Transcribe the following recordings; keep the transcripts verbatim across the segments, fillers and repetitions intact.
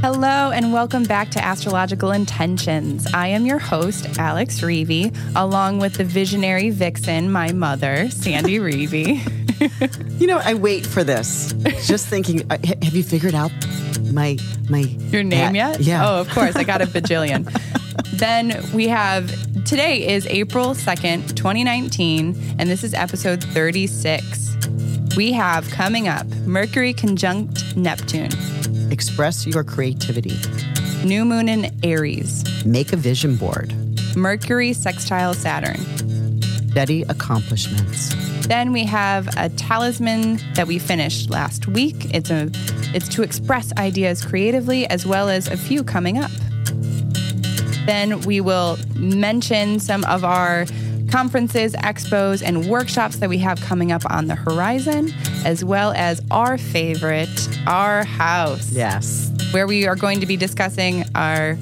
Hello and welcome back to Astrological Intentions. I am your host, Alex Reavy, along with the visionary vixen, my mother, Sandy Reavy. You know, I wait for this. Just thinking, have you figured out my... my Your name hat? Yet? Yeah. Oh, of course. I got a bajillion. Then we have... Today is April second, twenty nineteen, and this is episode thirty-six. We have coming up, Mercury conjunct Neptune. Express your creativity. New moon in Aries. Make a vision board. Mercury sextile Saturn. Steady accomplishments. Then we have a talisman that we finished last week. It's a, it's to express ideas creatively, as well as a few coming up. Then we will mention some of our conferences, expos, and workshops that we have coming up on the horizon, as well as our favorite, our house. Yes. Where we are going to be discussing our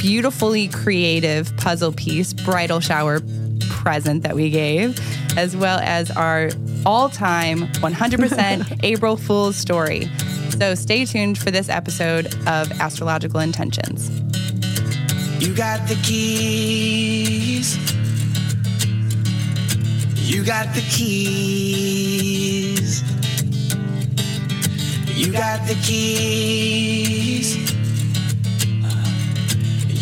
beautifully creative puzzle piece, bridal shower present that we gave, as well as our all-time one hundred percent April Fool's story. So stay tuned for this episode of Astrological Intentions. You got the keys. You got the keys. You got the keys.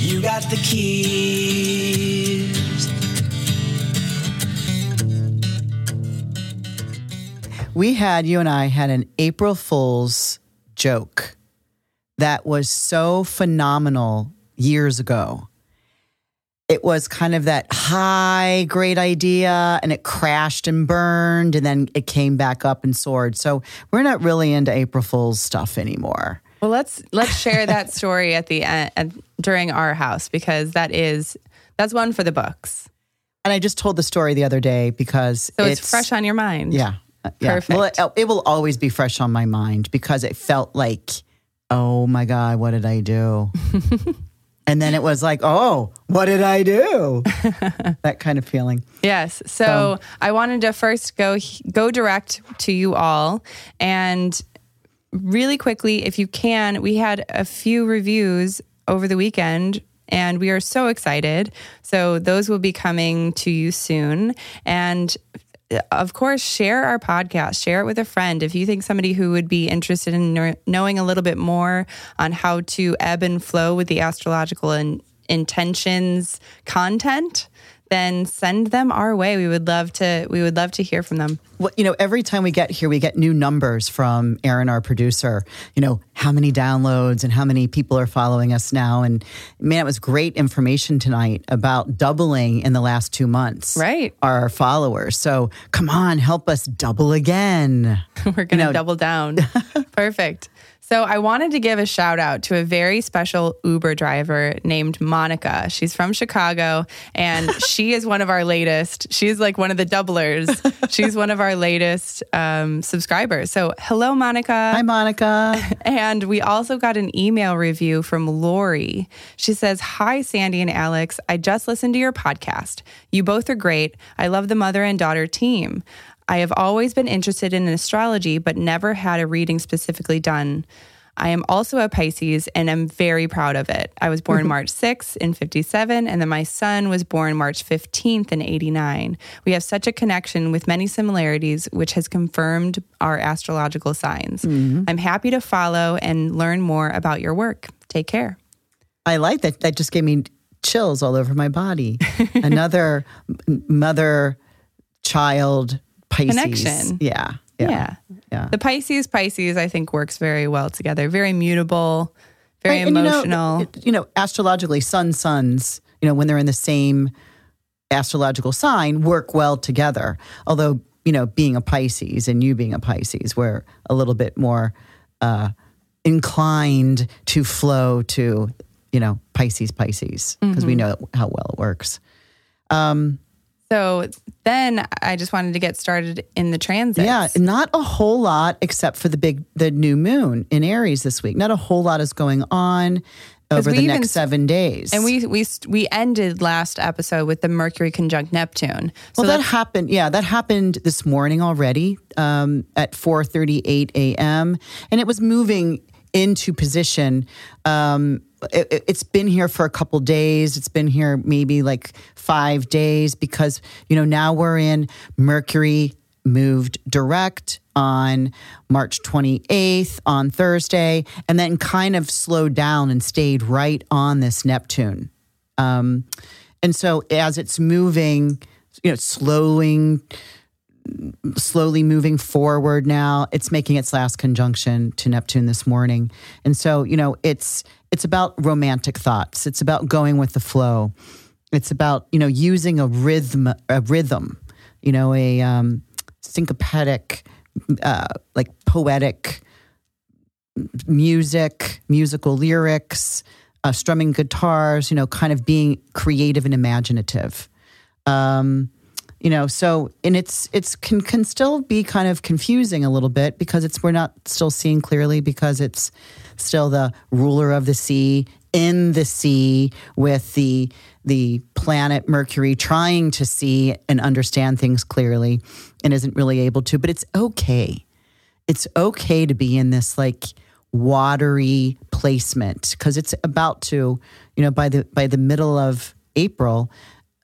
You got the keys. We had, you and I had an April Fool's joke that was so phenomenal. Years ago, it was kind of that high, great idea, and it crashed and burned, and then it came back up and soared. So we're not really into April Fool's stuff anymore. Well, let's let's share that story at the end uh, during our house, because that is that's one for the books. And I just told the story the other day because so it's, it's fresh on your mind. Yeah, yeah. Perfect. Well, it, it will always be fresh on my mind because it felt like, oh my God, what did I do? And then it was like, oh, what did I do? That kind of feeling. Yes. So, so I wanted to first go go direct to you all. And really quickly, if you can, we had a few reviews over the weekend and we are so excited. So those will be coming to you soon. And of course, share our podcast, share it with a friend. If you think somebody who would be interested in knowing a little bit more on how to ebb and flow with the astrological and intentions content, then send them our way. We would love to, we would love to hear from them. Well, you know, every time we get here, we get new numbers from Aaron, our producer, you know, how many downloads and how many people are following us now. And man, it was great information tonight about doubling in the last two months. Right. Our followers. So come on, help us double again. We're going to you know, double down. Perfect. So I wanted to give a shout out to a very special Uber driver named Monica. She's from Chicago and she is one of our latest. She's like one of the doublers. She's one of our latest um, subscribers. So hello, Monica. Hi, Monica. And we also got an email review from Lori. She says, hi, Sandy and Alex. I just listened to your podcast. You both are great. I love the mother and daughter team. I have always been interested in astrology, but never had a reading specifically done. I am also a Pisces and I'm very proud of it. I was born March sixth in fifty-seven, and then my son was born March fifteenth in eighty-nine. We have such a connection with many similarities, which has confirmed our astrological signs. Mm-hmm. I'm happy to follow and learn more about your work. Take care. I like that. That just gave me chills all over my body. Another mother, child, Pisces. Connection. Yeah, yeah. Yeah. Yeah. The Pisces, Pisces, I think works very well together. Very mutable, very right, emotional. You know, you know, astrologically, sun, suns, you know, when they're in the same astrological sign, work well together. Although, you know, being a Pisces and you being a Pisces, we're a little bit more uh, inclined to flow to, you know, Pisces, Pisces, because mm-hmm. we know how well it works. Um So then I just wanted to get started in the transits. Yeah, not a whole lot except for the big, the new moon in Aries this week. Not a whole lot is going on over the next even, seven days. And we we we ended last episode with the Mercury conjunct Neptune. So well, that happened. Yeah, that happened this morning already um, at four thirty-eight a.m. And it was moving into position. Um, it, it's been here for a couple days. It's been here maybe like five days because, you know, now we're in Mercury moved direct on March twenty-eighth on Thursday, and then kind of slowed down and stayed right on this Neptune. Um, and so as it's moving, you know, slowing, slowly moving forward now, it's making its last conjunction to Neptune this morning. And so, you know, it's, it's about romantic thoughts. It's about going with the flow. It's about, you know, using a rhythm, a rhythm, you know, a, um, syncopatic, uh, like poetic music, musical lyrics, uh, strumming guitars, you know, kind of being creative and imaginative. Um, you know, so, and it's, it's can, can still be kind of confusing a little bit because it's, we're not still seeing clearly because it's still the ruler of the sea in the sea with the, the planet Mercury trying to see and understand things clearly and isn't really able to, but it's okay. It's okay to be in this like watery placement because it's about to, you know, by the, by the middle of April,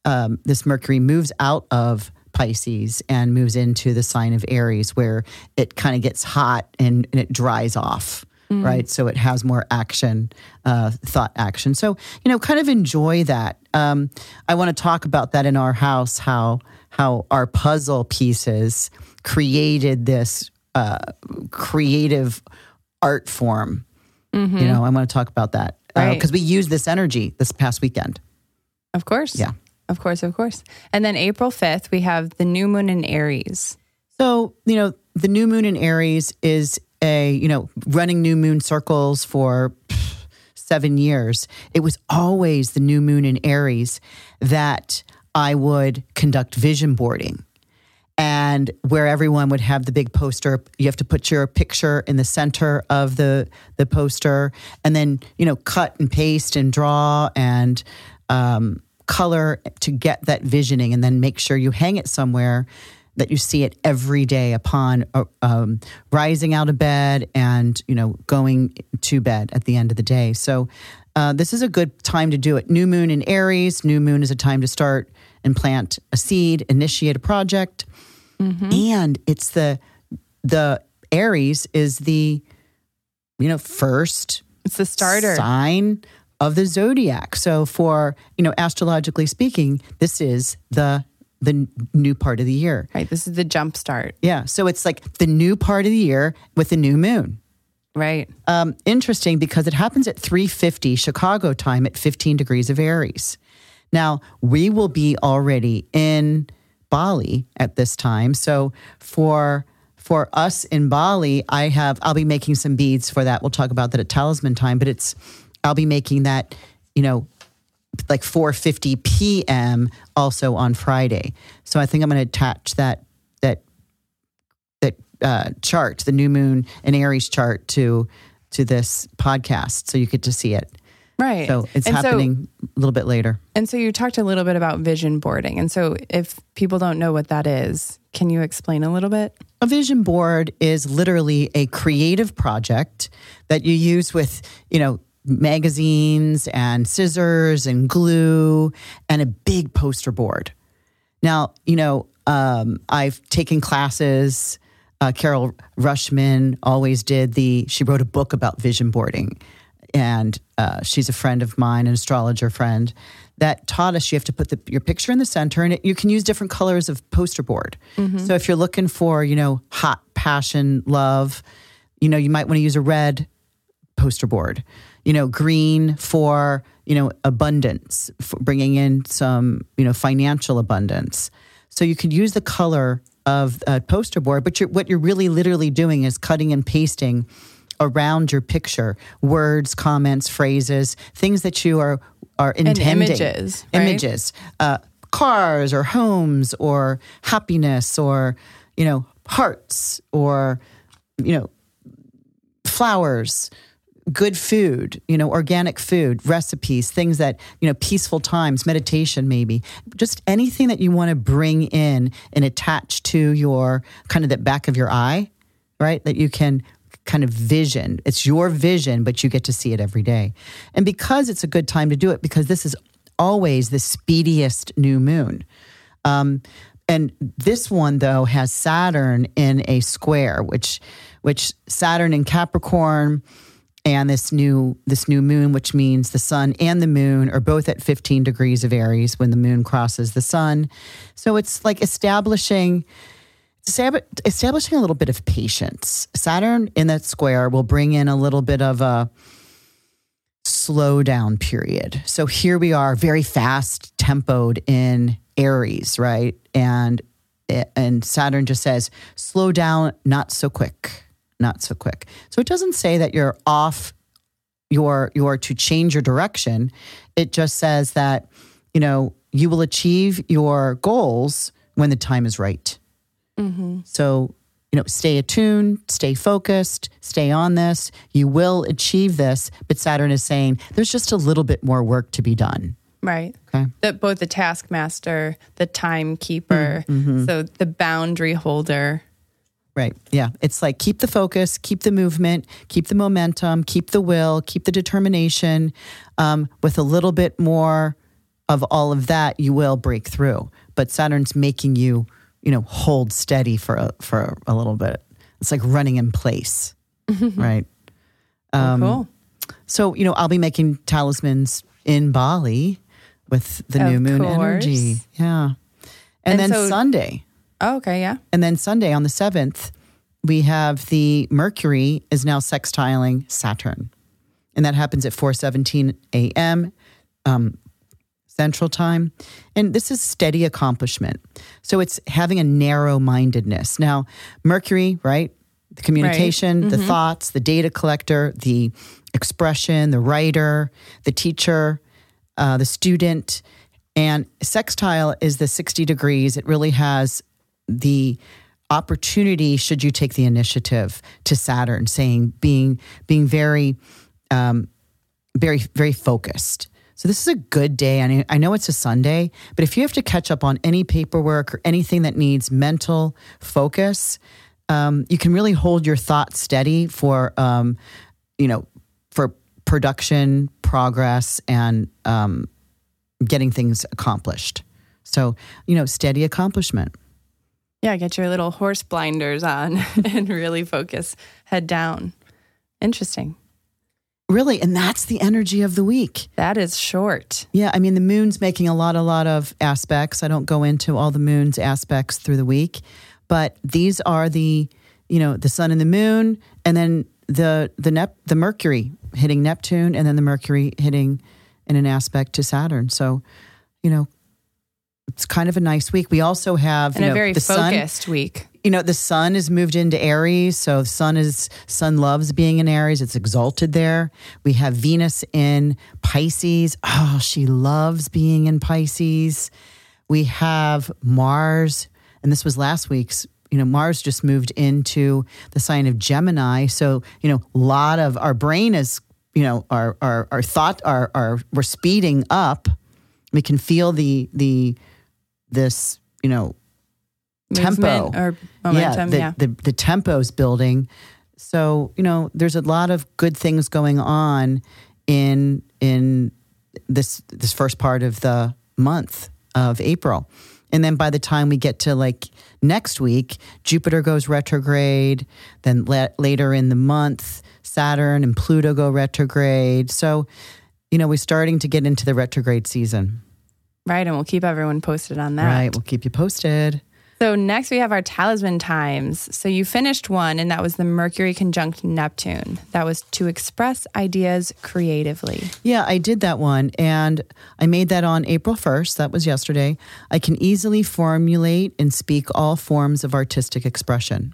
Um, this Mercury moves out of Pisces and moves into the sign of Aries where it kind of gets hot and, and it dries off, mm. right? So it has more action, uh, thought action. So, you know, kind of enjoy that. Um, I want to talk about that in our house, how how our puzzle pieces created this uh, creative art form. Mm-hmm. You know, I want to talk about that because right. uh, we used this energy this past weekend. Of course. Yeah. Of course, of course. And then April fifth, we have the new moon in Aries. So, you know, the new moon in Aries is a, you know, running new moon circles for seven years. It was always the new moon in Aries that I would conduct vision boarding. And where everyone would have the big poster, you have to put your picture in the center of the, the poster and then, you know, cut and paste and draw and, um, color to get that visioning and then make sure you hang it somewhere that you see it every day upon um, rising out of bed and, you know, going to bed at the end of the day. So uh, this is a good time to do it. New moon in Aries. New moon is a time to start and plant a seed, initiate a project. Mm-hmm. And it's the, the Aries is the, you know, first. It's the starter. Sign of the zodiac. So for, you know, astrologically speaking, this is the the new part of the year. Right, this is the jump start. Yeah, so it's like the new part of the year with the new moon. Right. Um, interesting because it happens at three fifty Chicago time at fifteen degrees of Aries. Now, we will be already in Bali at this time. So for for us in Bali, I have I'll be making some beads for that. We'll talk about that at Talisman Time, but it's I'll be making that, you know, like four fifty p.m. also on Friday. So I think I'm going to attach that that that uh, chart, the new moon and Aries chart, to to this podcast, so you get to see it. Right. So it's and happening so, a little bit later. And so you talked a little bit about vision boarding. And so if people don't know what that is, can you explain a little bit? A vision board is literally a creative project that you use with, you know, magazines and scissors and glue and a big poster board. Now, you know, um, I've taken classes. Uh, Carol Rushman always did the, she wrote a book about vision boarding. And uh, she's a friend of mine, an astrologer friend, that taught us you have to put the, your picture in the center and it, you can use different colors of poster board. Mm-hmm. So if you're looking for, you know, hot, passion, love, you know, you might want to use a red poster board. You know, green for, you know, abundance, for bringing in some, you know, financial abundance. So you could use the color of a poster board, but you're, what you're really literally doing is cutting and pasting around your picture, words, comments, phrases, things that you are, are intending. And images. Images. Right? Uh, cars or homes or happiness or, you know, hearts or, you know, flowers, good food, you know, organic food, recipes, things that, you know, peaceful times, meditation maybe, just anything that you want to bring in and attach to your kind of the back of your eye, right? That you can kind of vision. It's your vision, but you get to see it every day. And because it's a good time to do it, because this is always the speediest new moon. Um, and this one, though, has Saturn in a square, which which Saturn in Capricorn and this new this new moon, which means the sun and the moon are both at fifteen degrees of Aries when the moon crosses the sun. So it's like establishing... Establishing a little bit of patience. Saturn in that square will bring in a little bit of a slow down period. So here we are, very fast tempoed in Aries, right? And and Saturn just says, slow down, not so quick, not so quick. So it doesn't say that you're off, you're, you're to change your direction. It just says that, you know, you will achieve your goals when the time is right. Mm-hmm. So, you know, stay attuned, stay focused, stay on this. You will achieve this. But Saturn is saying there's just a little bit more work to be done. Right. Okay. That both the taskmaster, the timekeeper, mm-hmm. so the boundary holder. Right. Yeah. It's like keep the focus, keep the movement, keep the momentum, keep the will, keep the determination. Um, with a little bit more of all of that, you will break through. But Saturn's making you, you know, hold steady for a, for a little bit. It's like running in place, right? Um, oh, cool. So, you know, I'll be making talismans in Bali with the of new moon course. energy. Yeah. And, and then so, Sunday. Oh, okay, yeah. And then Sunday on the seventh, we have the Mercury is now sextiling Saturn. And that happens at four seventeen a.m., um, Central Time. And this is steady accomplishment. So it's having a narrow-mindedness. Now, Mercury, right? The communication, right. Mm-hmm. the thoughts, the data collector, the expression, the writer, the teacher, uh, the student. And sextile is the sixty degrees. It really has the opportunity, should you take the initiative, to Saturn, saying being being very, um, very, very focused. So this is a good day. And I know it's a Sunday, but if you have to catch up on any paperwork or anything that needs mental focus, um, you can really hold your thoughts steady for, um, you know, for production, progress, and um, getting things accomplished. So, you know, steady accomplishment. Yeah, get your little horse blinders on and really focus, head down. Interesting. Really, and that's the energy of the week. That is short. Yeah, I mean, the moon's making a lot, a lot of aspects. I don't go into all the moon's aspects through the week, but these are the, you know, the sun and the moon, and then the the Nep- the Mercury hitting Neptune, and then the Mercury hitting in an aspect to Saturn. So, you know, it's kind of a nice week. We also have and you know, a very the focused sun. week. You know, the sun is moved into Aries, so sun is sun loves being in Aries. It's exalted there. We have Venus in Pisces. Oh, she loves being in Pisces. We have Mars, and this was last week's, you know, Mars just moved into the sign of Gemini. So, you know, a lot of our brain is, you know, our our our thought our our we're speeding up. We can feel the the this, you know, tempo or momentum, yeah, the, yeah. The, the tempo's building. So, you know, there's a lot of good things going on in in this this first part of the month of April. And then by the time we get to like next week, Jupiter goes retrograde, then la- later in the month, Saturn and Pluto go retrograde. So, you know, we're starting to get into the retrograde season. Right, and we'll keep everyone posted on that. Right, we'll keep you posted. So next we have our Talisman Times. So you finished one, and that was the Mercury conjunct Neptune. That was to express ideas creatively. Yeah, I did that one, and I made that on April first. That was yesterday. I can easily formulate and speak all forms of artistic expression.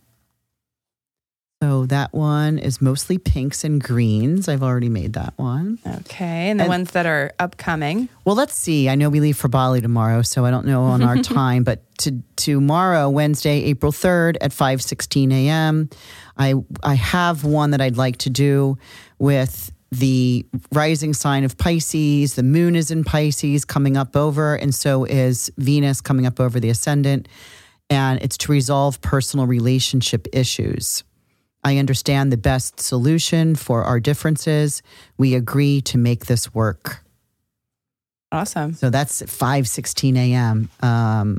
So that one is mostly pinks and greens. I've already made that one. Okay. And the and, ones that are upcoming. Well, let's see. I know we leave for Bali tomorrow, so I don't know on our time, but to, tomorrow, Wednesday, April third at five sixteen a.m., I I have one that I'd like to do with the rising sign of Pisces. The moon is in Pisces coming up over, and so is Venus coming up over the ascendant. And it's to resolve personal relationship issues. I understand the best solution for our differences. We agree to make this work. Awesome. So that's at five sixteen a.m. Um,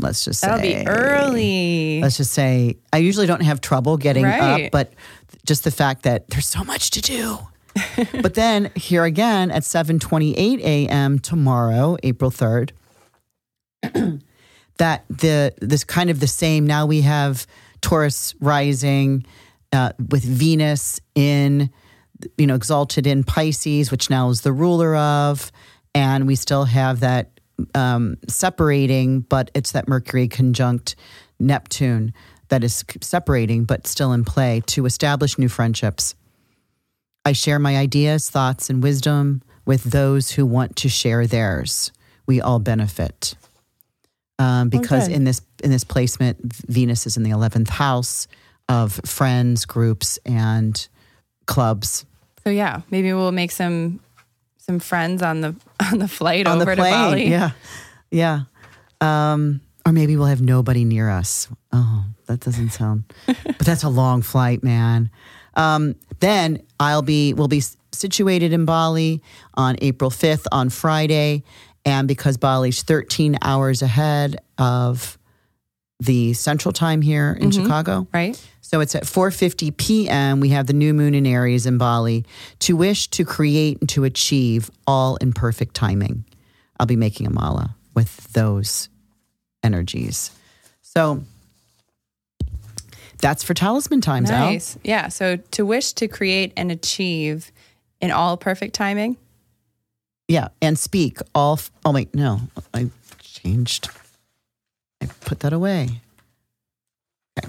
let's just say. That'll be early. Let's just say, I usually don't have trouble getting right. up, but just the fact that there's so much to do. But then here again at seven twenty-eight a.m. tomorrow, April third, that the this kind of the same, now we have Taurus rising uh, with Venus in, you know, exalted in Pisces, which now is the ruler of, and we still have that um, separating, but it's that Mercury conjunct Neptune that is separating, but still in play to establish new friendships. I share my ideas, thoughts, and wisdom with those who want to share theirs. We all benefit. Um, because okay. in this in this placement, Venus is in the eleventh house of friends, groups, and clubs. So yeah, maybe we'll make some some friends on the on the flight on over the plane, to Bali. Yeah, yeah. Um, or maybe we'll have nobody near us. Oh, that doesn't sound. But that's a long flight, man. Um, then I'll be we'll be situated in Bali on April fifth on Friday. And because Bali's thirteen hours ahead of the central time here in mm-hmm. Chicago. Right. So it's at four fifty p.m. We have the new moon in Aries in Bali. To wish, to create, and to achieve, all in perfect timing. I'll be making a mala with those energies. So that's for Talisman Times, Al. Nice. Yeah, so to wish, to create, and achieve in all perfect timing. Yeah, and speak all... F- oh, wait, no. I changed. I put that away. Okay.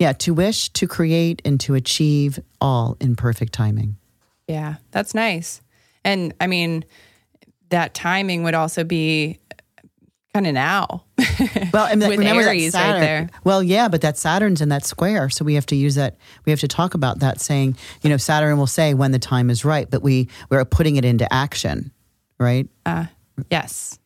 Yeah, to wish, to create, and to achieve, all in perfect timing. Yeah, that's nice. And, I mean, that timing would also be kind of now. Well, and that, with remember Aries that Saturn, right there. Well, yeah, but that Saturn's in that square, so we have to use that. We have to talk about that saying, you know, Saturn will say when the time is right, but we, we're putting it into action. Right? Uh, yes.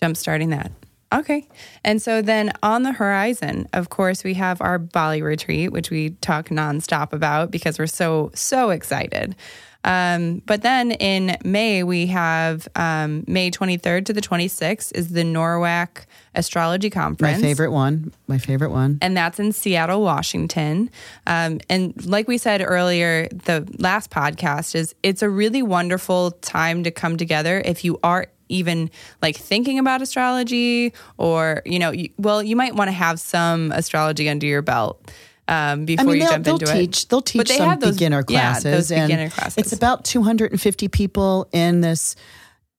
Jump starting that. Okay. And so then on the horizon, of course, we have our Bali retreat, which we talk nonstop about because we're so, so excited. Um, but then in May, we have um, May twenty-third to the twenty-sixth is the NORWAC Astrology Conference. My favorite one. My favorite one. And that's in Seattle, Washington. Um, and like we said earlier, the last podcast is it's a really wonderful time to come together if you are even like thinking about astrology or, you know, you, well, you might want to have some astrology under your belt. Um, before I mean, you jump into teach, it. They'll teach but they some have those, beginner classes. Yeah, those and beginner classes. It's about two hundred fifty people in this,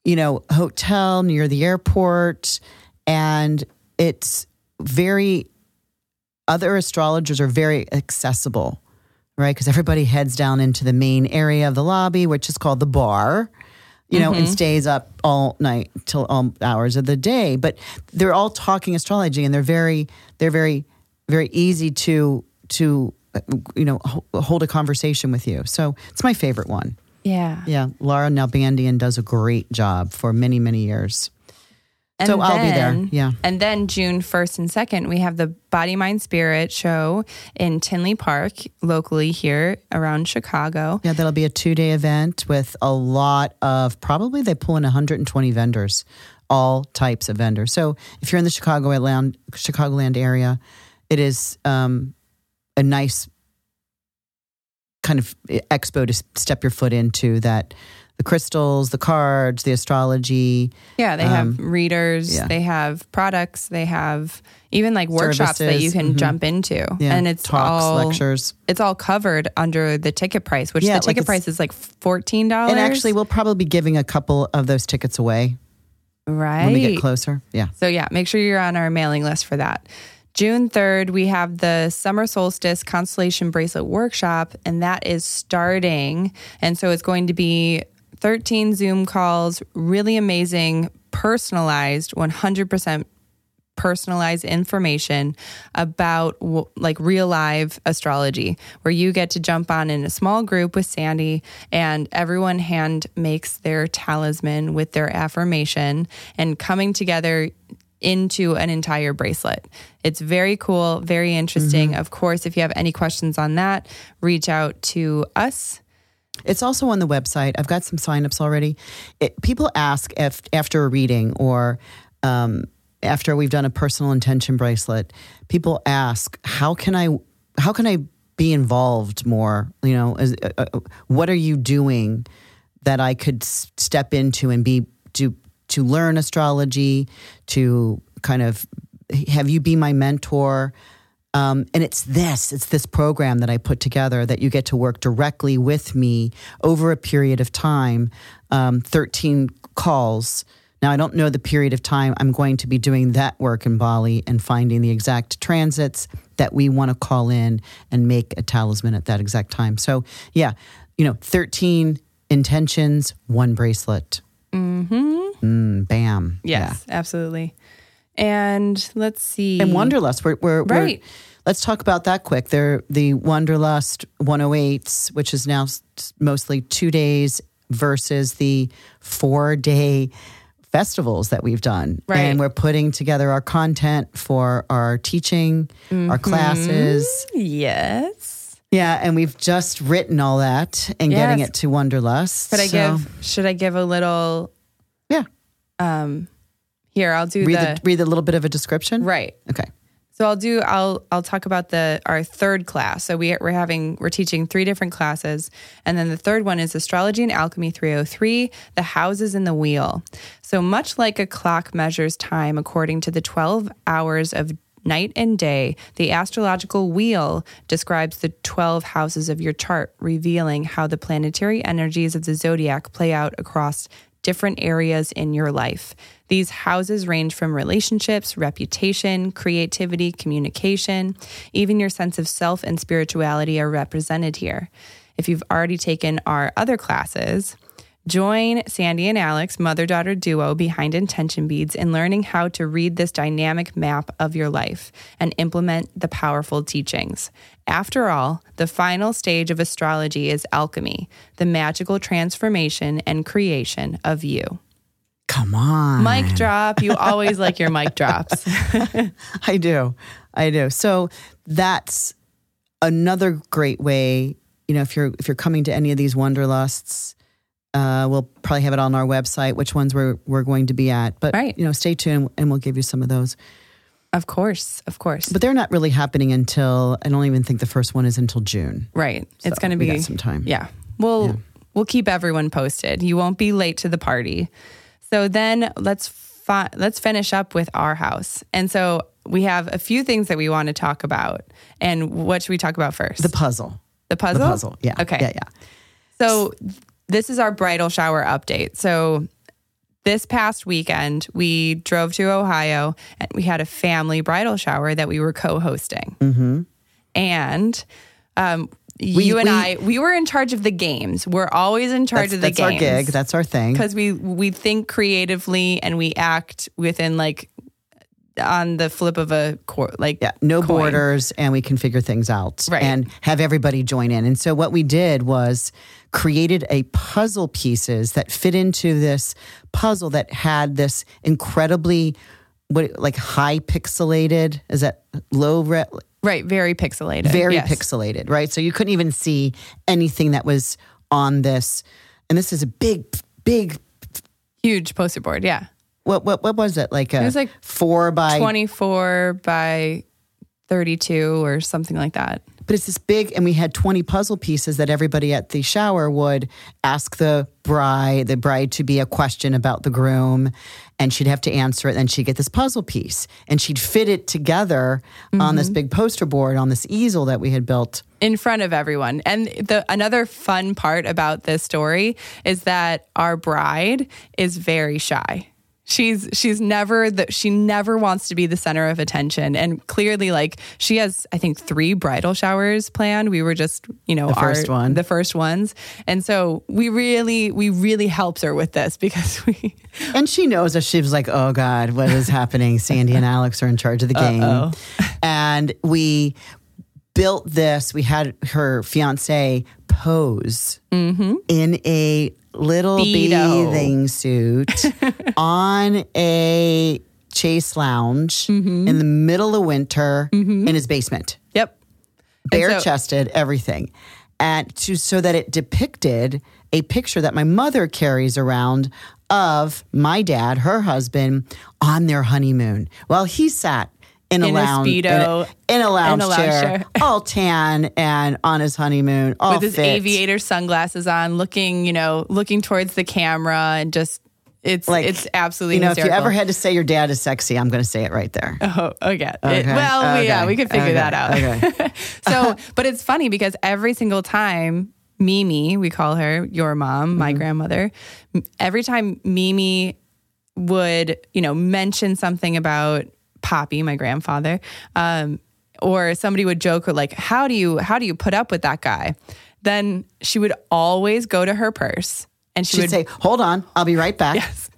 you know, hotel near the airport. And it's very, other astrologers are very accessible, right? Because everybody heads down into the main area of the lobby, which is called the bar, you know, mm-hmm. and stays up all night till all hours of the day. But they're all talking astrology and they're very, they're very, very easy to... to, you know, hold a conversation with you. So it's my favorite one. Yeah. Yeah. Laura Nalbandian does a great job for many, many years. And so then, I'll be there. Yeah. And then June first and second, we have the Body Mind Spirit show in Tinley Park, locally here around Chicago. Yeah, that'll be a two-day event with a lot of, probably they pull in one hundred twenty vendors, all types of vendors. So if you're in the Chicagoland, Chicagoland area, it is... Um, a nice kind of expo to step your foot into that, the crystals, the cards, the astrology. Yeah, they um, have readers, yeah. They have products, they have even like workshops services that you can mm-hmm. jump into. Yeah. And it's Talks, all lectures. It's all covered under the ticket price, which yeah, the ticket like price is like fourteen dollars. And actually we'll probably be giving a couple of those tickets away. Right. When we get closer. Yeah. So yeah, make sure you're on our mailing list for that. June third, we have the Summer Solstice Constellation Bracelet Workshop, and that is starting. And so it's going to be thirteen Zoom calls, really amazing, personalized, one hundred percent personalized information about like real live astrology, where you get to jump on in a small group with Sandy and everyone hand makes their talisman with their affirmation and coming together into an entire bracelet. It's very cool, very interesting. Mm-hmm. Of course, if you have any questions on that, reach out to us. It's also on the website. I've got some signups already. It, people ask if, after a reading or um, after we've done a personal intention bracelet, people ask, how can I, how can I be involved more? You know, is, uh, uh, what are you doing that I could s- step into and be, do, to learn astrology, to kind of have you be my mentor? Um, and it's this, it's this program that I put together that you get to work directly with me over a period of time, um, thirteen calls. Now, I don't know the period of time I'm going to be doing that work in Bali and finding the exact transits that we want to call in and make a talisman at that exact time. So yeah, you know, thirteen intentions, one bracelet. Mm-hmm. Mm, bam. Yes, yeah. Absolutely. And let's see. And Wonderlust. We're, we're, right. We're, let's talk about that quick. They're the Wonderlust one oh eights, which is now mostly two days versus the four-day festivals that we've done. Right. And we're putting together our content for our teaching, mm-hmm. our classes. Yes. Yeah, and we've just written all that and yes. getting it to Wonderlust. But I so. give should I give a little? Yeah. Um, here I'll do read the, the read a little bit of a description. Right. Okay. So I'll do I'll I'll talk about the our third class. So we we're having we're teaching three different classes, and then the third one is Astrology and Alchemy three oh three, the houses in the wheel. So much like a clock measures time according to the twelve hours of night and day, the astrological wheel describes the twelve houses of your chart, revealing how the planetary energies of the zodiac play out across different areas in your life. These houses range from relationships, reputation, creativity, communication, even your sense of self and spirituality are represented here. If you've already taken our other classes, join Sandy and Alex, mother-daughter duo behind Intention Beads, in learning how to read this dynamic map of your life and implement the powerful teachings. After all, the final stage of astrology is alchemy, the magical transformation and creation of you. Come on. Mic drop. You always like your mic drops. I do. I do. So that's another great way, you know, if you're if you're coming to any of these Wonderlusts. Uh, we'll probably have it on our website, which ones we're we're going to be at. But, right. you know, stay tuned and we'll give you some of those. Of course, of course. But they're not really happening until, I don't even think the first one is until June. Right. So it's going to be. We got some time. Yeah. We'll, yeah. we'll keep everyone posted. You won't be late to the party. So then let's fi- let's finish up with our house. And so we have a few things that we want to talk about. And what should we talk about first? The puzzle. The puzzle? The puzzle, yeah. Okay. Yeah, yeah. So... this is our bridal shower update. So this past weekend, we drove to Ohio and we had a family bridal shower that we were co-hosting. Mm-hmm. And um, we, you and we, I, we were in charge of the games. We're always in charge of the that's games. That's our gig. That's our thing. Because we, we think creatively and we act within like on the flip of a cor- like yeah, no coin. Borders, and we can figure things out right. and have everybody join in. And so what we did was created a puzzle pieces that fit into this puzzle that had this incredibly what like high pixelated, is that low re- right, very pixelated. Very yes. pixelated, right? So you couldn't even see anything that was on this. And this is a big big huge poster board, yeah. What what what was it? Like a it was like four by twenty-four by thirty-two or something like that. But it's this big, and we had twenty puzzle pieces that everybody at the shower would ask the bride, the bride to be a question about the groom, and she'd have to answer it. And she'd get this puzzle piece, and she'd fit it together mm-hmm. on this big poster board on this easel that we had built in front of everyone. And the another fun part about this story is that our bride is very shy. She's she's never the, she never wants to be the center of attention, and clearly, like she has, I think three bridal showers planned. We were just you know the first our, one, the first ones, and so we really we really helped her with this because we and she knows that she was like, oh God, what is happening? Sandy and Alex are in charge of the game, Uh-oh. and we built this. We had her fiance pose mm-hmm. in a little Beto. Bathing suit on a Chase Lounge mm-hmm. in the middle of winter mm-hmm. in his basement. Yep. Bare-chested, so, everything. And to, so that it depicted a picture that my mother carries around of my dad, her husband, on their honeymoon. Well, he sat in a, in lounge, a speedo, in a, in a lounge, in a lounge chair, chair, all tan and on his honeymoon, all with his fit. Aviator sunglasses on, looking, you know, looking towards the camera, and just it's like, it's absolutely, you know, hysterical. If you ever had to say your dad is sexy, I'm going to say it right there. Oh, okay. okay. It, well, okay. yeah, we could figure okay. that out. Okay. So, but it's funny because every single time Mimi, we call her your mom, my mm-hmm. grandmother, every time Mimi would, you know, mention something about Poppy, my grandfather, um, or somebody would joke or like, how do you, how do you put up with that guy? Then she would always go to her purse and she She'd would say, hold on, I'll be right back. Yes.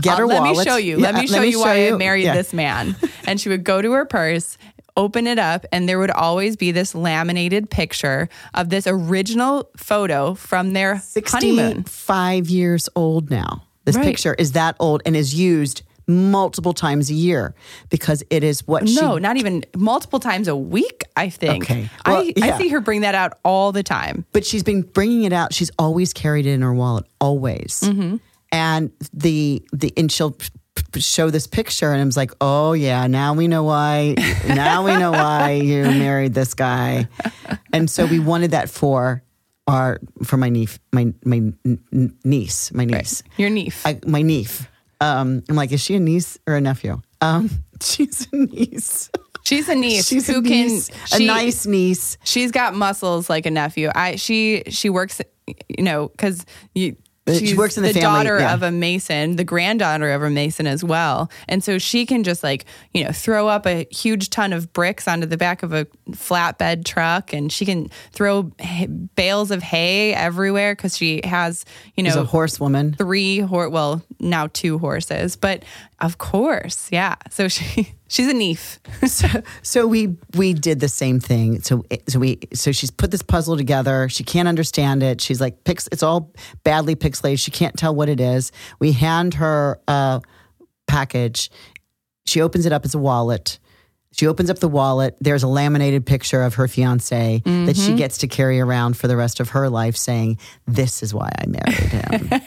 Get uh, her let wallet. Let me show you. Yeah, let me show let me you show why you. I married yeah. this man. And she would go to her purse, open it up, and there would always be this laminated picture of this original photo from their honeymoon. sixty-five years old now. This right. picture is that old and is used multiple times a year because it is what no, she... No, not even multiple times a week, I think. Okay. Well, I, yeah. I see her bring that out all the time. But she's been bringing it out. She's always carried it in her wallet, always. Mm-hmm. And the the and she'll show this picture and I was like, oh yeah, now we know why. Now we know why you married this guy. And so we wanted that for our for my niece, my my niece, my niece. Right. Your niece. I, my niece. Um, I'm like, is she a niece or a nephew? Um, she's a niece. She's a niece. She's who a niece, can, she, a nice niece. She's got muscles like a nephew. I she she works, you know, because you. She's she works in the, the family, daughter yeah. of a Mason, the granddaughter of a Mason as well. And so she can just like, you know, throw up a huge ton of bricks onto the back of a flatbed truck and she can throw h- bales of hay everywhere because she has, you know, she's a horsewoman. Three, hor- well, now two horses. But of course, yeah. So she... She's a niece. so, so we we did the same thing. So so we so she's put this puzzle together. She can't understand it. She's like pix. It's all badly pixelated. She can't tell what it is. We hand her a package. She opens it up as a wallet. She opens up the wallet. There's a laminated picture of her fiancé mm-hmm. that she gets to carry around for the rest of her life saying, this is why I married him.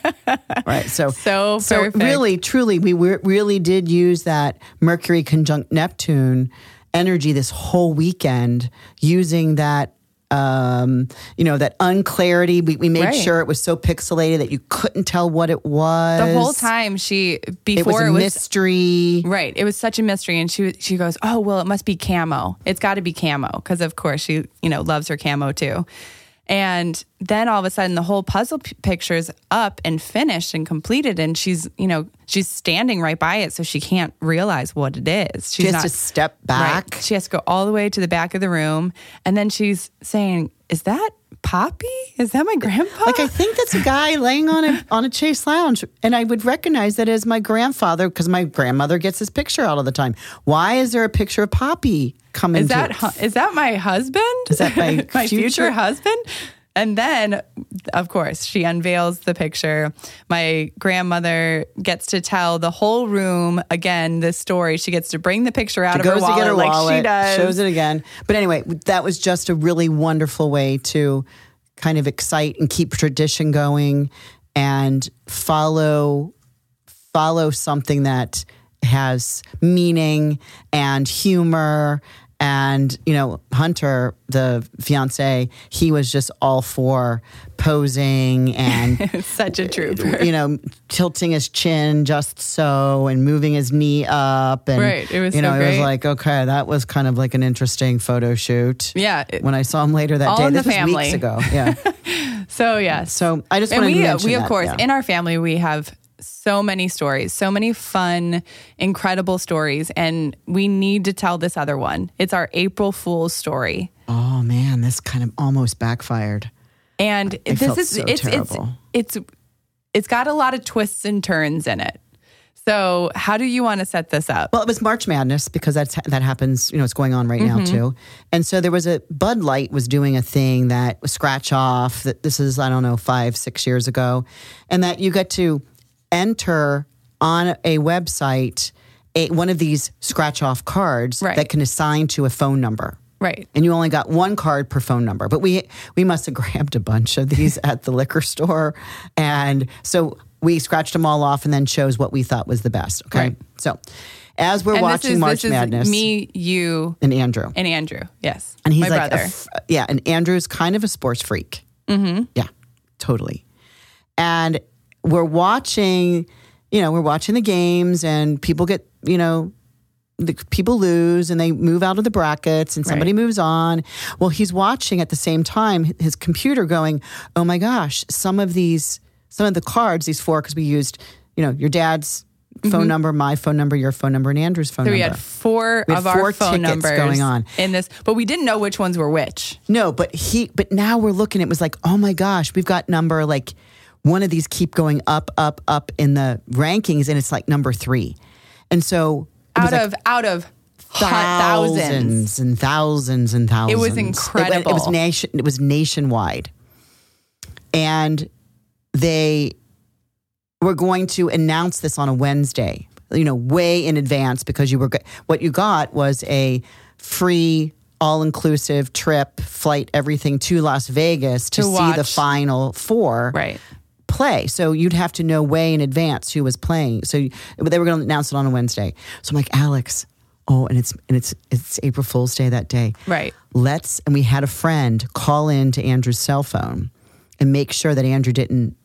Right. So, so, so really, truly, we were, really did use that Mercury conjunct Neptune energy this whole weekend using that, um, you know, that unclarity. We, we made right. sure it was so pixelated that you couldn't tell what it was. The whole time she, before it was a it was, mystery. Right. It was such a mystery. And she, she goes, oh, well, it must be camo. It's got to be camo. 'Cause of course she, you know, loves her camo too. And then all of a sudden the whole puzzle p- picture's up and finished and completed. And she's, you know, she's standing right by it. So she can't realize what it is. She's she has not, to step back. Right, she has to go all the way to the back of the room. And then she's saying, is that Poppy? Is that my grandpa? Like, I think that's a guy laying on a on a chaise lounge. And I would recognize that as my grandfather because my grandmother gets his picture out all the time. Why is there a picture of Poppy? Is that it. Is that my husband? Is that my, my future? future husband? And then, of course, she unveils the picture. My grandmother gets to tell the whole room, again, this story. She gets to bring the picture out she of goes her wallet to get her like wallet, she does. Shows it again. But anyway, that was just a really wonderful way to kind of excite and keep tradition going and follow follow something that has meaning and humor. And, you know, Hunter, the fiancé, he was just all for posing and... Such a trooper. You know, tilting his chin just so and moving his knee up. And, right, it was you so know, great. It was like, okay, that was kind of like an interesting photo shoot. Yeah. It, when I saw him later that all day, in this the was family. Weeks ago. Yeah. So, yeah. So, I just want to mention we, of that, course, yeah. in our family, we have... So many stories, so many fun, incredible stories. And we need to tell this other one. It's our April Fool's story. Oh man, this kind of almost backfired. And I, I this is, so it's, it's, it's, it's got a lot of twists and turns in it. So how do you want to set this up? Well, it was March Madness because that's, that happens, you know, it's going on right mm-hmm. now too. And so there was a, Bud Light was doing a thing that was scratch off that this is, I don't know, five, six years ago. And that you get to enter on a website a, one of these scratch-off cards right. that can assign to a phone number. Right. And you only got one card per phone number. But we we must have grabbed a bunch of these at the liquor store. And so we scratched them all off and then chose what we thought was the best. Okay. Right. So as we're and watching this is, March this Madness. Is me, you. And Andrew. And Andrew. Yes. And he's my like, brother. A, yeah. And Andrew's kind of a sports freak. Mm-hmm. Yeah. Totally. And we're watching, you know, we're watching the games and people get, you know, the people lose and they move out of the brackets and somebody right. moves on. Well, he's watching at the same time his computer going, oh my gosh, some of these, some of the cards, these four, because we used, you know, your dad's mm-hmm. phone number, my phone number, your phone number, and Andrew's phone so number. So we had four we had of four our phone numbers going on in this, but we didn't know which ones were which. No, but he, but now we're looking, it was like, oh my gosh, we've got number like one of these keep going up, up, up in the rankings and it's like number three. And so Out like of out of thousands, thousands and thousands and thousands. It was incredible. It, it was nation. It was nationwide, and they were going to announce this on a Wednesday. You know, way in advance because you were what you got was a free, all-inclusive trip, flight, everything to Las Vegas to, to see watch. the final four. Right. Play. So you'd have to know way in advance who was playing. So but they were going to announce it on a Wednesday. So I'm like, Alex, oh, and it's and it's it's April Fool's Day that day. Right. Let's, and we had a friend call in to Andrew's cell phone and make sure that Andrew didn't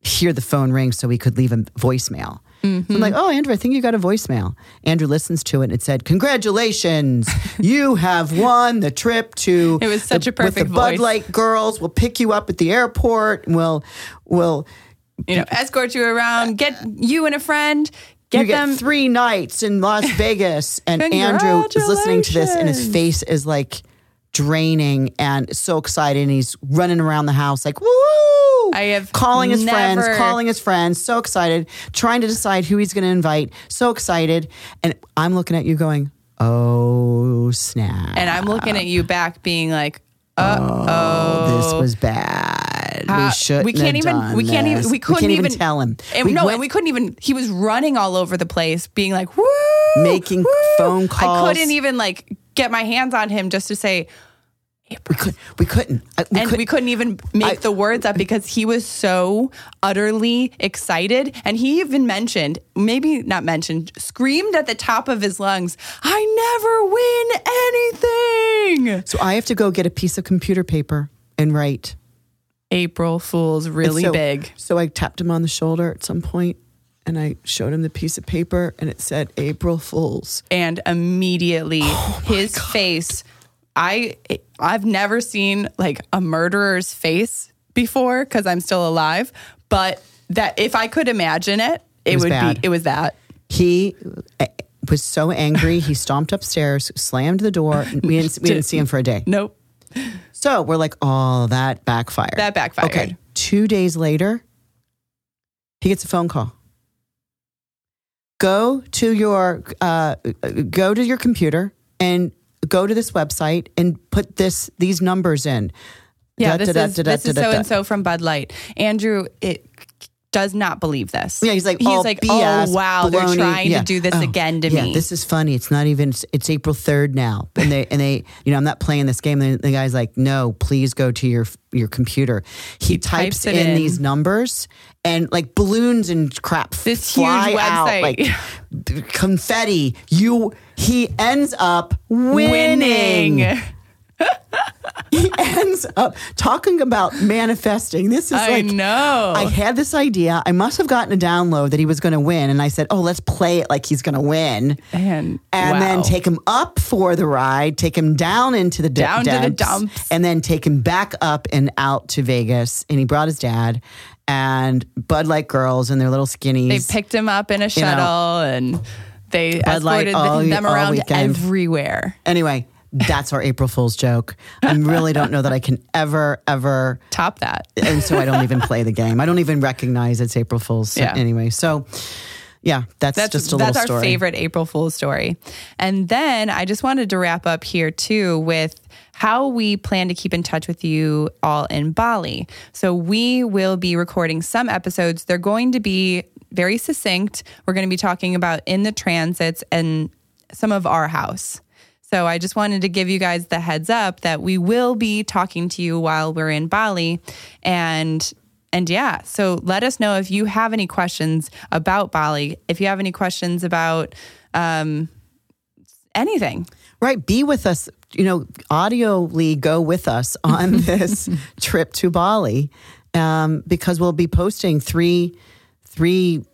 hear the phone ring so he could leave a voicemail. Mm-hmm. So I'm like, oh, Andrew, I think you got a voicemail. Andrew listens to it and it said, congratulations, you have won the trip to... It was such the, a perfect with the voice. Bud Light girls. We'll pick you up at the airport. And we'll, we'll... You know, escort you around. Get you and a friend. Get you them... get three nights in Las Vegas. And Andrew is listening to this and his face is like draining and so excited. And he's running around the house like, woo! I have calling his never... friends, calling his friends, so excited, trying to decide who he's going to invite, so excited. And I'm looking at you going, oh, snap. And I'm looking at you back being like, uh-oh. Oh, this was bad. Uh, we shouldn't we can't have even, done we can't this. Even, we couldn't we can't even, even tell him. And we no, went, and we couldn't even, he was running all over the place being like, woo! Making woo! Phone calls. I couldn't even like get my hands on him just to say, We, could, we couldn't. I, we and couldn't, we couldn't even make I, the words up because he was so utterly excited. And he even mentioned, maybe not mentioned, screamed at the top of his lungs, I never win anything. So I have to go get a piece of computer paper and write. April Fool's really so, big. So I tapped him on the shoulder at some point and I showed him the piece of paper and it said April Fool's. And immediately oh his God. face... I, I've never seen like a murderer's face before because I'm still alive. But that if I could imagine it, it, it would bad. be, it was that. He was so angry. He stomped upstairs, slammed the door. And we didn't, we didn't see him for a day. Nope. So we're like, oh, that backfired. That backfired. Okay. Two days later, he gets a phone call. Go to your, uh, go to your computer and go to this website and put this these numbers in. Yeah, da, this da, is, da, da, this da, da, is so-and-so da. from Bud Light. Andrew it does not believe this. Yeah, he's like, he's oh, like, B S, oh wow, baloney. They're trying yeah. to do this oh, again to yeah, me. This is funny. It's not even, it's April third now. And they, and they, you know, I'm not playing this game. And the guy's like, no, please go to your your computer. He, he types, types in, in these numbers and like balloons and crap this fly huge website. Out, like confetti. You... He ends up winning. winning. He ends up talking about manifesting. This is I like, know. I had this idea. I must have gotten a download that he was going to win. And I said, oh, let's play it like he's going to win. And, and wow. then take him up for the ride, take him down into the d- down dumps, to the dumps, and then take him back up and out to Vegas. And he brought his dad and Bud Light girls and their little skinnies. They picked him up in a shuttle you know, and... They Bud escorted Light, them all, around all everywhere. Anyway, that's our April Fool's joke. I really don't know that I can ever, ever... top that. And so I don't even play the game. I don't even recognize it's April Fool's. So yeah. Anyway, so yeah, that's, that's just a that's little story. That's our favorite April Fool's story. And then I just wanted to wrap up here too with how we plan to keep in touch with you all in Bali. So we will be recording some episodes. They're going to be... very succinct. We're going to be talking about in the transits and some of our house. So I just wanted to give you guys the heads up that we will be talking to you while we're in Bali. And and yeah, so let us know if you have any questions about Bali, if you have any questions about um, anything. Right. Be with us, you know, audioly go with us on this trip to Bali um, because we'll be posting three three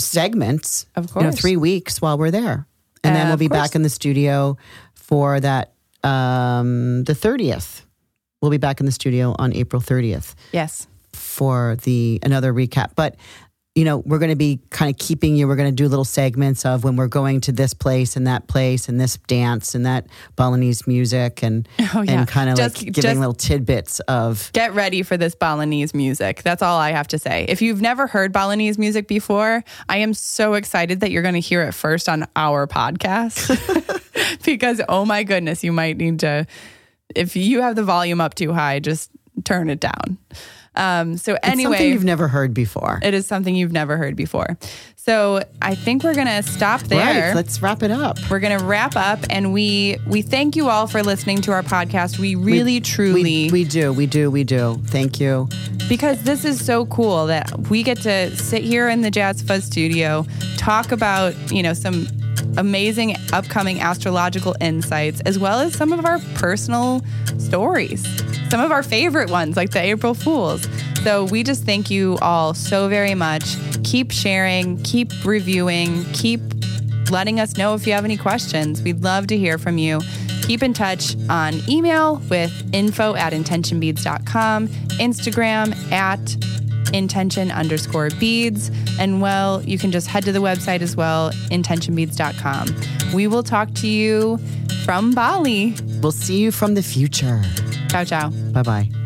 segments, of course, you know, three weeks while we're there. And then uh, we'll be back in the studio for that, um, the thirtieth. We'll be back in the studio on April thirtieth. Yes. For the another recap. But, you know, we're going to be kind of keeping you. We're going to do little segments of when we're going to this place and that place and this dance and that Balinese music and oh, yeah. and kind of like giving little tidbits of... Get ready for this Balinese music. That's all I have to say. If you've never heard Balinese music before, I am so excited that you're going to hear it first on our podcast. Because, oh my goodness, you might need to... If you have the volume up too high, just turn it down. Um, so anyway, it's something you've never heard before. It is something you've never heard before. So I think we're going to stop there. Right, let's wrap it up. We're going to wrap up, and we we thank you all for listening to our podcast. We really, we, truly... We, we do, we do, we do. Thank you. Because this is so cool that we get to sit here in the Jazz Fuzz Studio, talk about, you know, some amazing upcoming astrological insights, as well as some of our personal stories, some of our favorite ones, like the April Fools. So we just thank you all so very much. Keep sharing, keep reviewing, keep letting us know if you have any questions. We'd love to hear from you. Keep in touch on email with info at intention beads dot com, Instagram at intention underscore beads. And well, you can just head to the website as well, intention beads dot com. We will talk to you from Bali. We'll see you from the future. Ciao, ciao. Bye-bye.